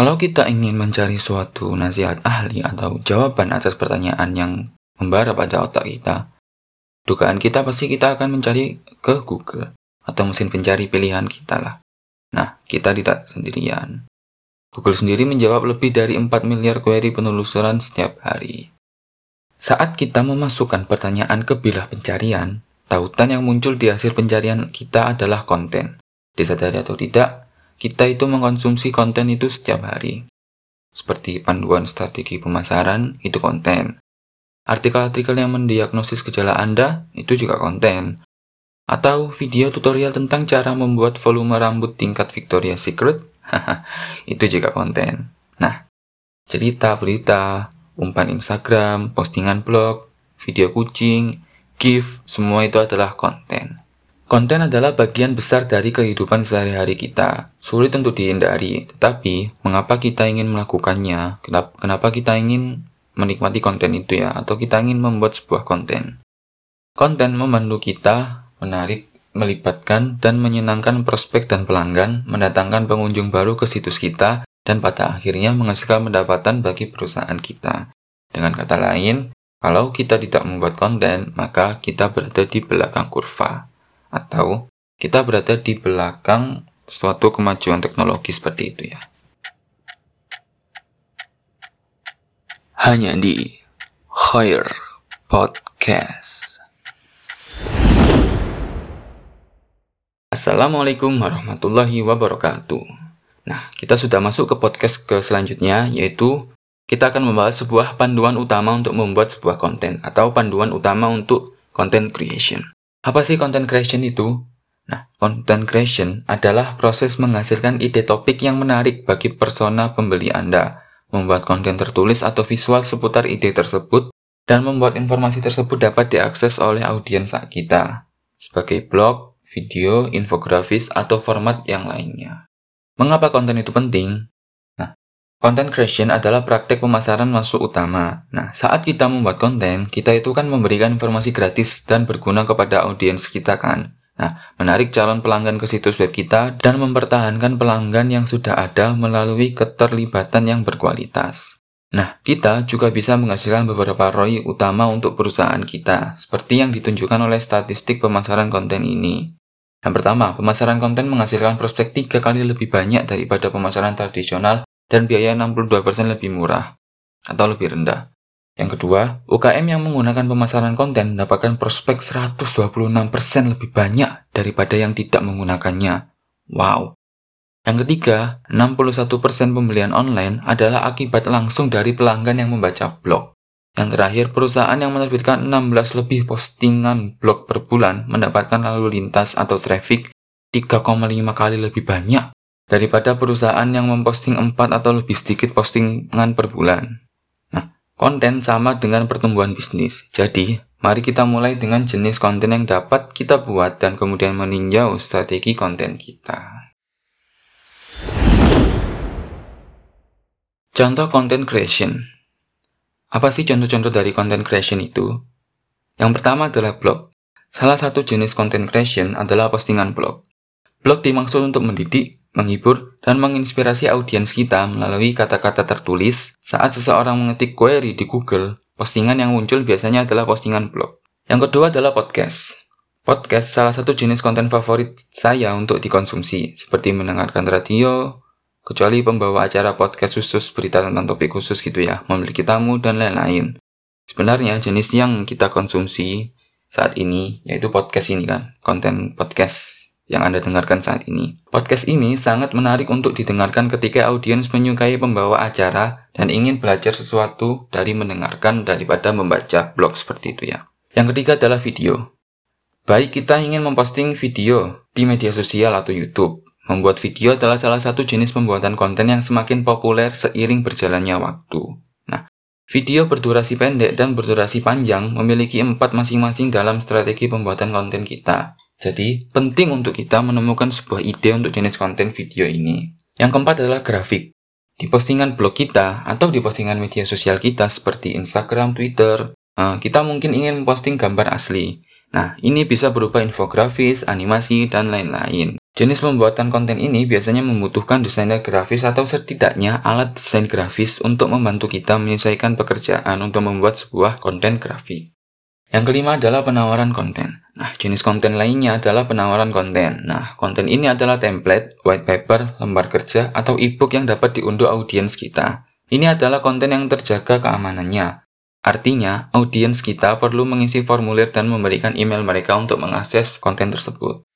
Kalau kita ingin mencari suatu nasihat ahli atau jawaban atas pertanyaan yang membara pada otak kita, dugaan kita pasti kita akan mencari ke Google atau mesin pencari pilihan kita lah. Nah, kita tidak sendirian. Google sendiri menjawab lebih dari 4 miliar query penelusuran setiap hari. Saat kita memasukkan pertanyaan ke bilah pencarian, tautan yang muncul di hasil pencarian kita adalah konten. Disadari atau tidak, kita itu mengkonsumsi konten itu setiap hari. Seperti panduan strategi pemasaran, itu konten. Artikel-artikel yang mendiagnosis gejala Anda, itu juga konten. Atau video tutorial tentang cara membuat volume rambut tingkat Victoria's Secret, itu juga konten. Nah, cerita, berita, umpan Instagram, postingan blog, video kucing, GIF, semua itu adalah konten. Konten adalah bagian besar dari kehidupan sehari-hari kita. Sulit untuk dihindari, tetapi mengapa kita ingin melakukannya? Kenapa kita ingin menikmati konten itu ya? Atau kita ingin membuat sebuah konten? Konten memandu kita, menarik, melibatkan dan menyenangkan prospek dan pelanggan, mendatangkan pengunjung baru ke situs kita, dan pada akhirnya menghasilkan pendapatan bagi perusahaan kita. Dengan kata lain, kalau kita tidak membuat konten, maka kita berada di belakang kurva, atau kita berada di belakang suatu kemajuan teknologi seperti itu ya. Hanya di Hire Podcast. Assalamualaikum warahmatullahi wabarakatuh. Nah, kita sudah masuk ke podcast ke selanjutnya, yaitu kita akan membahas sebuah panduan utama untuk membuat sebuah konten, atau panduan utama untuk content creation. Apa sih content creation itu? Nah, content creation adalah proses menghasilkan ide topik yang menarik bagi persona pembeli Anda, membuat konten tertulis atau visual seputar ide tersebut, dan membuat informasi tersebut dapat diakses oleh audiens kita, sebagai blog, video, infografis, atau format yang lainnya. Mengapa konten itu penting? Nah, content creation adalah praktek pemasaran masuk utama. Nah, saat kita membuat konten, kita itu kan memberikan informasi gratis dan berguna kepada audiens kita kan. Nah, menarik calon pelanggan ke situs web kita dan mempertahankan pelanggan yang sudah ada melalui keterlibatan yang berkualitas. Nah, kita juga bisa menghasilkan beberapa ROI utama untuk perusahaan kita, seperti yang ditunjukkan oleh statistik pemasaran konten ini. Yang pertama, pemasaran konten menghasilkan prospek 3 kali lebih banyak daripada pemasaran tradisional dan biaya 62% lebih murah atau lebih rendah. Yang kedua, UKM yang menggunakan pemasaran konten mendapatkan prospek 126% lebih banyak daripada yang tidak menggunakannya. Wow. Yang ketiga, 61% pembelian online adalah akibat langsung dari pelanggan yang membaca blog. Yang terakhir, perusahaan yang menerbitkan 16 lebih postingan blog per bulan mendapatkan lalu lintas atau traffic 3,5 kali lebih banyak daripada perusahaan yang memposting 4 atau lebih sedikit postingan per bulan. Nah, konten sama dengan pertumbuhan bisnis. Jadi, mari kita mulai dengan jenis konten yang dapat kita buat dan kemudian meninjau strategi konten kita. Contoh content creation. Apa sih contoh-contoh dari content creation itu? Yang pertama adalah blog. Salah satu jenis content creation adalah postingan blog. Blog dimaksud untuk mendidik, menghibur, dan menginspirasi audiens kita melalui kata-kata tertulis. Saat seseorang mengetik query di Google, postingan yang muncul biasanya adalah postingan blog. Yang kedua adalah podcast. Podcast salah satu jenis konten favorit saya untuk dikonsumsi, seperti mendengarkan radio, kecuali pembawa acara podcast khusus berita tentang topik khusus gitu ya, memiliki tamu dan lain-lain. Sebenarnya jenis yang kita konsumsi saat ini yaitu podcast ini kan, konten podcast yang Anda dengarkan saat ini. Podcast ini sangat menarik untuk didengarkan ketika audiens menyukai pembawa acara dan ingin belajar sesuatu dari mendengarkan daripada membaca blog seperti itu ya. Yang ketiga adalah video. Baik kita ingin memposting video di media sosial atau YouTube. Membuat video adalah salah satu jenis pembuatan konten yang semakin populer seiring berjalannya waktu. Nah, video berdurasi pendek dan berdurasi panjang memiliki 4 masing-masing dalam strategi pembuatan konten kita. Jadi, penting untuk kita menemukan sebuah ide untuk jenis konten video ini. Yang keempat adalah grafik. Di postingan blog kita atau di postingan media sosial kita seperti Instagram, Twitter, kita mungkin ingin memposting gambar asli. Nah, ini bisa berupa infografis, animasi, dan lain-lain. Jenis pembuatan konten ini biasanya membutuhkan desainer grafis atau setidaknya alat desain grafis untuk membantu kita menyelesaikan pekerjaan untuk membuat sebuah konten grafik. Yang kelima adalah penawaran konten. Nah, jenis konten lainnya adalah penawaran konten. Nah, konten ini adalah template, white paper, lembar kerja, atau e-book yang dapat diunduh audiens kita. Ini adalah konten yang terjaga keamanannya. Artinya, audiens kita perlu mengisi formulir dan memberikan email mereka untuk mengakses konten tersebut.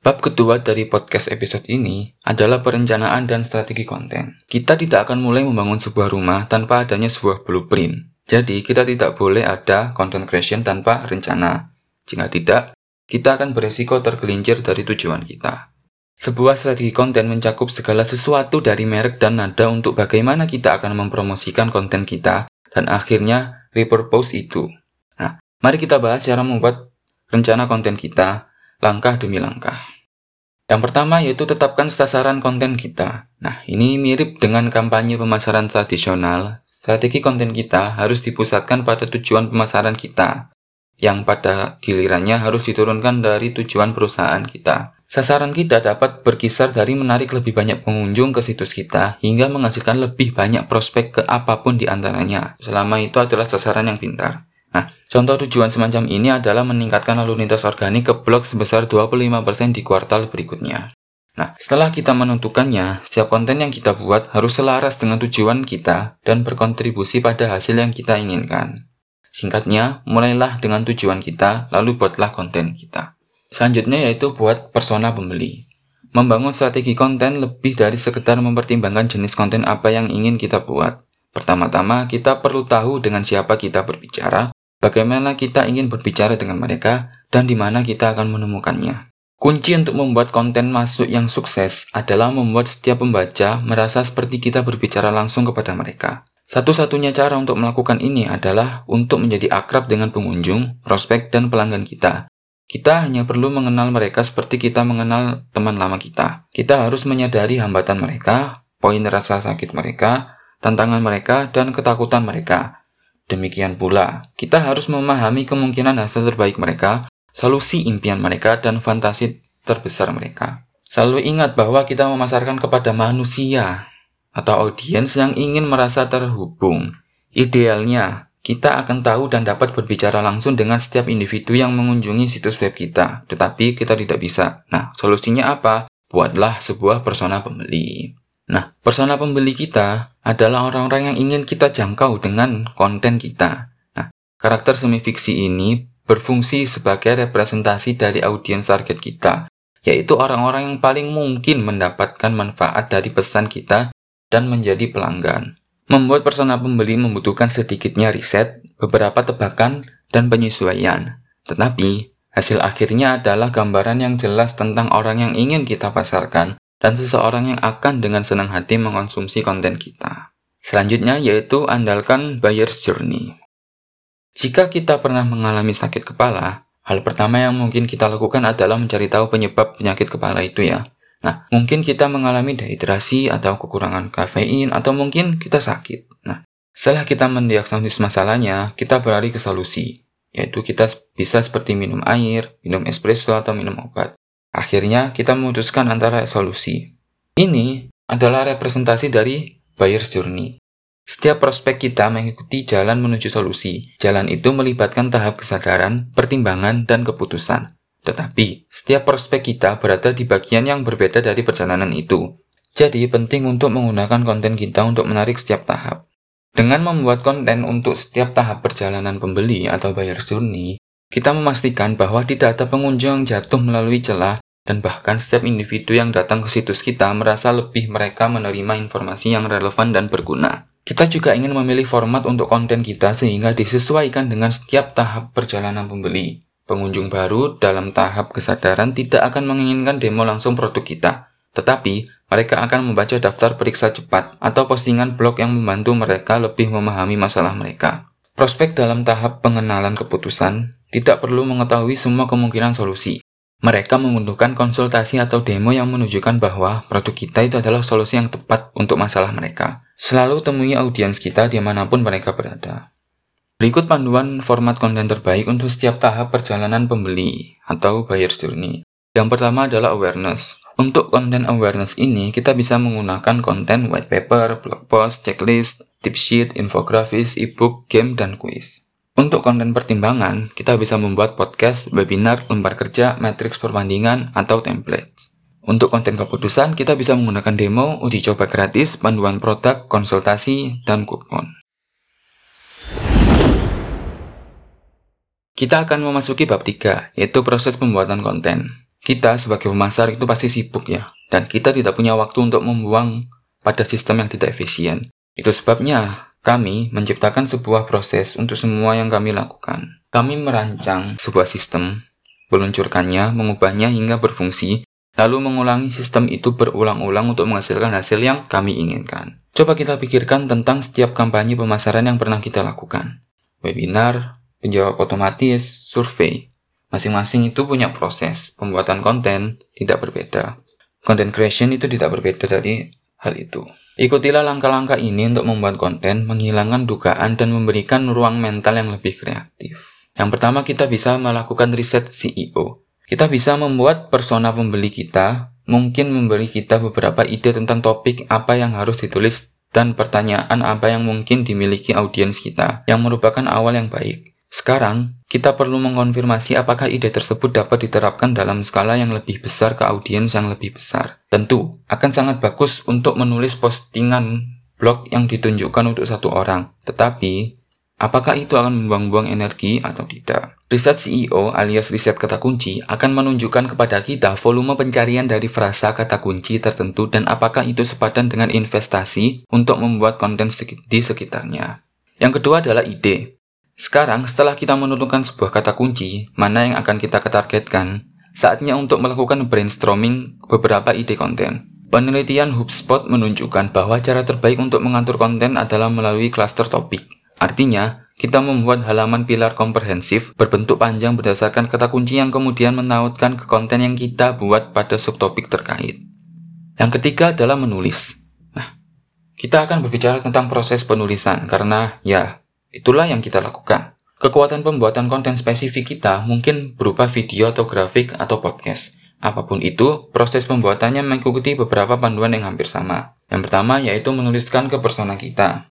Bab kedua dari podcast episode ini adalah perencanaan dan strategi konten. Kita tidak akan mulai membangun sebuah rumah tanpa adanya sebuah blueprint. Jadi, kita tidak boleh ada content creation tanpa rencana. Jika tidak, kita akan beresiko tergelincir dari tujuan kita. Sebuah strategi konten mencakup segala sesuatu dari merek dan nada untuk bagaimana kita akan mempromosikan konten kita dan akhirnya repurpose itu. Nah, mari kita bahas cara membuat rencana konten kita langkah demi langkah. Yang pertama yaitu tetapkan sasaran konten kita. Nah, ini mirip dengan kampanye pemasaran tradisional. Strategi konten kita harus dipusatkan pada tujuan pemasaran kita, yang pada gilirannya harus diturunkan dari tujuan perusahaan kita. Sasaran kita dapat berkisar dari menarik lebih banyak pengunjung ke situs kita, hingga menghasilkan lebih banyak prospek ke apapun di antaranya, selama itu adalah sasaran yang pintar. Nah, contoh tujuan semacam ini adalah meningkatkan lalu lintas organik ke blog sebesar 25% di kuartal berikutnya. Nah, setelah kita menentukannya, setiap konten yang kita buat harus selaras dengan tujuan kita dan berkontribusi pada hasil yang kita inginkan. Singkatnya, mulailah dengan tujuan kita, lalu buatlah konten kita. Selanjutnya yaitu buat persona pembeli. Membangun strategi konten lebih dari sekedar mempertimbangkan jenis konten apa yang ingin kita buat. Pertama-tama, kita perlu tahu dengan siapa kita berbicara, bagaimana kita ingin berbicara dengan mereka, dan di mana kita akan menemukannya. Kunci untuk membuat konten masuk yang sukses adalah membuat setiap pembaca merasa seperti kita berbicara langsung kepada mereka. Satu-satunya cara untuk melakukan ini adalah untuk menjadi akrab dengan pengunjung, prospek, dan pelanggan kita. Kita hanya perlu mengenal mereka seperti kita mengenal teman lama kita. Kita harus menyadari hambatan mereka, poin rasa sakit mereka, tantangan mereka, dan ketakutan mereka. Demikian pula, kita harus memahami kemungkinan hasil terbaik mereka, solusi impian mereka, dan fantasi terbesar mereka. Selalu ingat bahwa kita memasarkan kepada manusia atau audiens yang ingin merasa terhubung. Idealnya, kita akan tahu dan dapat berbicara langsung dengan setiap individu yang mengunjungi situs web kita, tetapi kita tidak bisa. Nah, solusinya apa? Buatlah sebuah persona pembeli. Nah, persona pembeli kita adalah orang-orang yang ingin kita jangkau dengan konten kita. Nah, karakter semi-fiksi ini berfungsi sebagai representasi dari audiens target kita, yaitu orang-orang yang paling mungkin mendapatkan manfaat dari pesan kita dan menjadi pelanggan. Membuat persona pembeli membutuhkan sedikitnya riset, beberapa tebakan, dan penyesuaian. Tetapi, hasil akhirnya adalah gambaran yang jelas tentang orang yang ingin kita pasarkan, dan seseorang yang akan dengan senang hati mengkonsumsi konten kita. Selanjutnya yaitu andalkan buyer's journey. Jika kita pernah mengalami sakit kepala, hal pertama yang mungkin kita lakukan adalah mencari tahu penyebab penyakit kepala itu ya. Nah, mungkin kita mengalami dehidrasi atau kekurangan kafein atau mungkin kita sakit. Nah, setelah kita mendiagnosis masalahnya, kita berlari ke solusi, yaitu kita bisa seperti minum air, minum espresso, atau minum obat. Akhirnya, kita memutuskan antara solusi. Ini adalah representasi dari buyer's journey. Setiap prospek kita mengikuti jalan menuju solusi. Jalan itu melibatkan tahap kesadaran, pertimbangan, dan keputusan. Tetapi, setiap prospek kita berada di bagian yang berbeda dari perjalanan itu. Jadi, penting untuk menggunakan konten kita untuk menarik setiap tahap. Dengan membuat konten untuk setiap tahap perjalanan pembeli atau buyer's journey, kita memastikan bahwa tidak ada pengunjung yang jatuh melalui celah dan bahkan setiap individu yang datang ke situs kita merasa lebih mereka menerima informasi yang relevan dan berguna. Kita juga ingin memilih format untuk konten kita sehingga disesuaikan dengan setiap tahap perjalanan pembeli. Pengunjung baru dalam tahap kesadaran tidak akan menginginkan demo langsung produk kita, tetapi mereka akan membaca daftar periksa cepat atau postingan blog yang membantu mereka lebih memahami masalah mereka. Prospek dalam tahap pengenalan keputusan tidak perlu mengetahui semua kemungkinan solusi. Mereka membutuhkan konsultasi atau demo yang menunjukkan bahwa produk kita itu adalah solusi yang tepat untuk masalah mereka. Selalu temui audiens kita dimanapun mereka berada. Berikut panduan format konten terbaik untuk setiap tahap perjalanan pembeli atau buyer's journey. Yang pertama adalah awareness. Untuk konten awareness ini, kita bisa menggunakan konten white paper, blog post, checklist, tip sheet, infografis, e-book, game, dan quiz. Untuk konten pertimbangan, kita bisa membuat podcast, webinar, lembar kerja, matriks perbandingan, atau templates. Untuk konten keputusan, kita bisa menggunakan demo, uji coba gratis, panduan produk, konsultasi, dan kupon. Kita akan memasuki bab 3, yaitu proses pembuatan konten. Kita sebagai pemasar itu pasti sibuk ya, dan kita tidak punya waktu untuk membuang pada sistem yang tidak efisien. Itu sebabnya kami menciptakan sebuah proses untuk semua yang kami lakukan. Kami merancang sebuah sistem, meluncurkannya, mengubahnya hingga berfungsi, lalu mengulangi sistem itu berulang-ulang untuk menghasilkan hasil yang kami inginkan. Coba kita pikirkan tentang setiap kampanye pemasaran yang pernah kita lakukan. Webinar, penjawab otomatis, survei. Masing-masing itu punya proses pembuatan konten tidak berbeda. Content creation itu tidak berbeda dari hal itu. Ikutilah langkah-langkah ini untuk membuat konten, menghilangkan dugaan, dan memberikan ruang mental yang lebih kreatif. Yang pertama, kita bisa melakukan riset SEO. Kita bisa membuat persona pembeli kita, mungkin memberi kita beberapa ide tentang topik apa yang harus ditulis dan pertanyaan apa yang mungkin dimiliki audiens kita, yang merupakan awal yang baik. Sekarang, kita perlu mengkonfirmasi apakah ide tersebut dapat diterapkan dalam skala yang lebih besar ke audiens yang lebih besar. Tentu, akan sangat bagus untuk menulis postingan blog yang ditunjukkan untuk satu orang. Tetapi, apakah itu akan membuang-buang energi atau tidak? Riset SEO alias riset kata kunci akan menunjukkan kepada kita volume pencarian dari frasa kata kunci tertentu dan apakah itu sepadan dengan investasi untuk membuat konten di sekitarnya. Yang kedua adalah ide. Sekarang, setelah kita menentukan sebuah kata kunci, mana yang akan kita targetkan, saatnya untuk melakukan brainstorming beberapa ide konten. Penelitian HubSpot menunjukkan bahwa cara terbaik untuk mengatur konten adalah melalui klaster topik. Artinya, kita membuat halaman pilar komprehensif berbentuk panjang berdasarkan kata kunci yang kemudian menautkan ke konten yang kita buat pada subtopik terkait. Yang ketiga adalah menulis. Nah, kita akan berbicara tentang proses penulisan karena itulah yang kita lakukan. Kekuatan pembuatan konten spesifik kita mungkin berupa video atau grafik atau podcast. Apapun itu, proses pembuatannya mengikuti beberapa panduan yang hampir sama. Yang pertama yaitu menuliskan ke persona kita.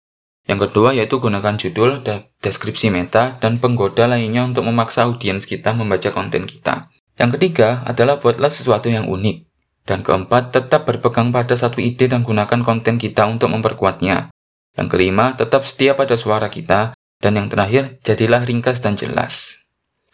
Yang kedua yaitu gunakan judul, deskripsi meta, dan penggoda lainnya untuk memaksa audiens kita membaca konten kita. Yang ketiga adalah buatlah sesuatu yang unik. Dan keempat, tetap berpegang pada satu ide dan gunakan konten kita untuk memperkuatnya. Yang kelima, tetap setia pada suara kita. Dan yang terakhir, jadilah ringkas dan jelas.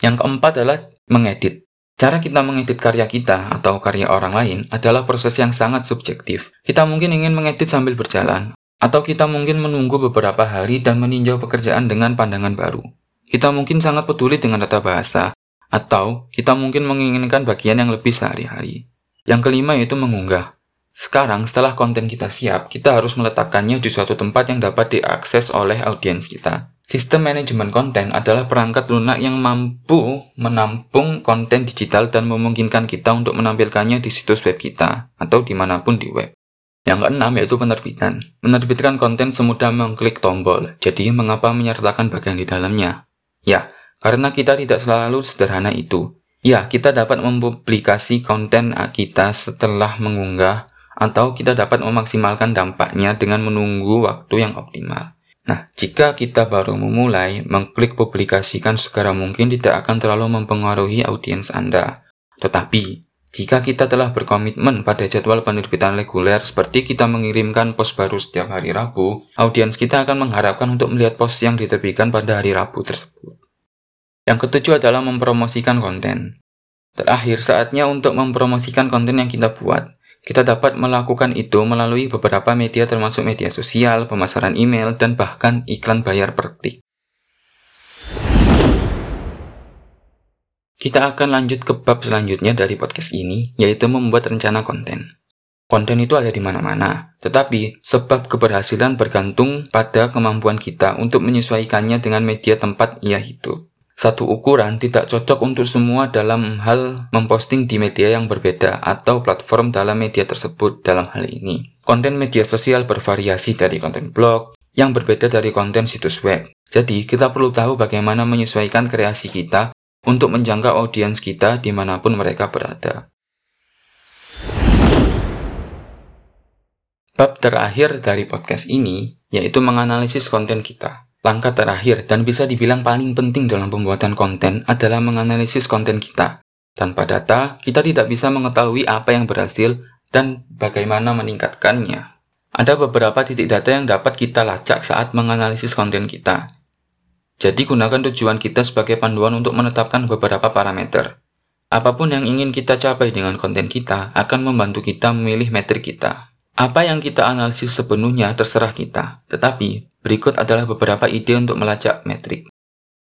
Yang keempat adalah mengedit. Cara kita mengedit karya kita atau karya orang lain adalah proses yang sangat subjektif. Kita mungkin ingin mengedit sambil berjalan, atau kita mungkin menunggu beberapa hari dan meninjau pekerjaan dengan pandangan baru. Kita mungkin sangat peduli dengan tata bahasa, atau kita mungkin menginginkan bagian yang lebih sehari-hari. Yang kelima yaitu mengunggah. Sekarang, setelah konten kita siap, kita harus meletakkannya di suatu tempat yang dapat diakses oleh audiens kita. Sistem manajemen konten adalah perangkat lunak yang mampu menampung konten digital dan memungkinkan kita untuk menampilkannya di situs web kita, atau dimanapun di web. Yang keenam yaitu penerbitan. Menerbitkan konten semudah mengklik tombol, jadi mengapa menyertakan bagian di dalamnya? Ya, karena kita tidak selalu sederhana itu. Ya, kita dapat mempublikasi konten kita setelah mengunggah, atau kita dapat memaksimalkan dampaknya dengan menunggu waktu yang optimal. Nah, jika kita baru memulai, mengklik publikasikan segera mungkin tidak akan terlalu mempengaruhi audiens Anda. Tetapi, jika kita telah berkomitmen pada jadwal penerbitan reguler seperti kita mengirimkan post baru setiap hari Rabu, audiens kita akan mengharapkan untuk melihat post yang diterbitkan pada hari Rabu tersebut. Yang ketujuh adalah mempromosikan konten. Terakhir, saatnya untuk mempromosikan konten yang kita buat. Kita dapat melakukan itu melalui beberapa media termasuk media sosial, pemasaran email, dan bahkan iklan bayar per klik. Kita akan lanjut ke bab selanjutnya dari podcast ini, yaitu membuat rencana konten. Konten itu ada di mana-mana, tetapi sebab keberhasilan bergantung pada kemampuan kita untuk menyesuaikannya dengan media tempat ia hidup. Satu ukuran tidak cocok untuk semua dalam hal memposting di media yang berbeda atau platform dalam media tersebut dalam hal ini. Konten media sosial bervariasi dari konten blog yang berbeda dari konten situs web. Jadi, kita perlu tahu bagaimana menyesuaikan kreasi kita untuk menjangkau audiens kita dimanapun mereka berada. Bab terakhir dari podcast ini, yaitu menganalisis konten kita. Langkah terakhir dan bisa dibilang paling penting dalam pembuatan konten adalah menganalisis konten kita. Tanpa data, kita tidak bisa mengetahui apa yang berhasil dan bagaimana meningkatkannya. Ada beberapa titik data yang dapat kita lacak saat menganalisis konten kita. Jadi gunakan tujuan kita sebagai panduan untuk menetapkan beberapa parameter. Apapun yang ingin kita capai dengan konten kita akan membantu kita memilih metrik kita. Apa yang kita analisis sepenuhnya terserah kita, tetapi berikut adalah beberapa ide untuk melacak metrik.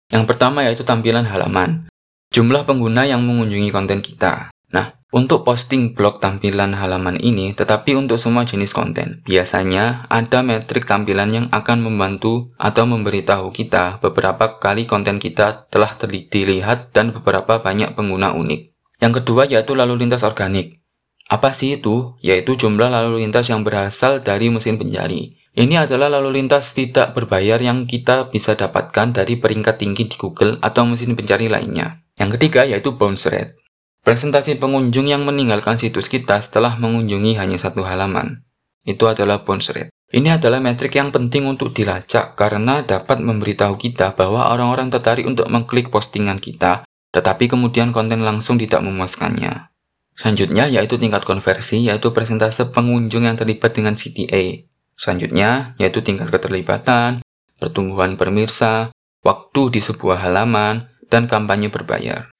Yang pertama yaitu tampilan halaman, jumlah pengguna yang mengunjungi konten kita. Nah, untuk posting blog tampilan halaman ini, tetapi untuk semua jenis konten, biasanya ada metrik tampilan yang akan membantu atau memberitahu kita beberapa kali konten kita telah dilihat dan beberapa banyak pengguna unik. Yang kedua yaitu lalu lintas organik. Apa sih itu? Yaitu jumlah lalu lintas yang berasal dari mesin pencari. Ini adalah lalu lintas tidak berbayar yang kita bisa dapatkan dari peringkat tinggi di Google atau mesin pencari lainnya. Yang ketiga yaitu bounce rate. Presentasi pengunjung yang meninggalkan situs kita setelah mengunjungi hanya satu halaman. Itu adalah bounce rate. Ini adalah metrik yang penting untuk dilacak karena dapat memberitahu kita bahwa orang-orang tertarik untuk mengklik postingan kita, tetapi kemudian konten langsung tidak memuaskannya. Selanjutnya yaitu tingkat konversi, yaitu persentase pengunjung yang terlibat dengan CTA. Selanjutnya yaitu tingkat keterlibatan, pertumbuhan pemirsa, waktu di sebuah halaman, dan kampanye berbayar.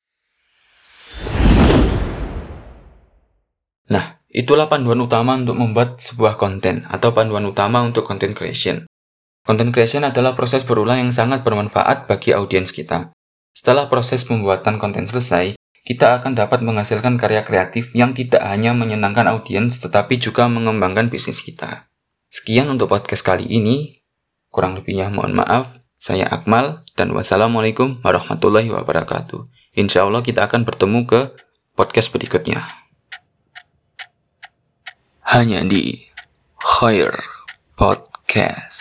Nah, itulah panduan utama untuk membuat sebuah konten atau panduan utama untuk content creation. Content creation adalah proses berulang yang sangat bermanfaat bagi audiens kita. Setelah proses pembuatan konten selesai, kita akan dapat menghasilkan karya kreatif yang tidak hanya menyenangkan audiens tetapi juga mengembangkan bisnis kita. Sekian untuk podcast kali ini. Kurang lebihnya mohon maaf. Saya Akmal dan wassalamualaikum warahmatullahi wabarakatuh. Insya Allah kita akan bertemu ke podcast berikutnya. Hanya di Hire Podcast.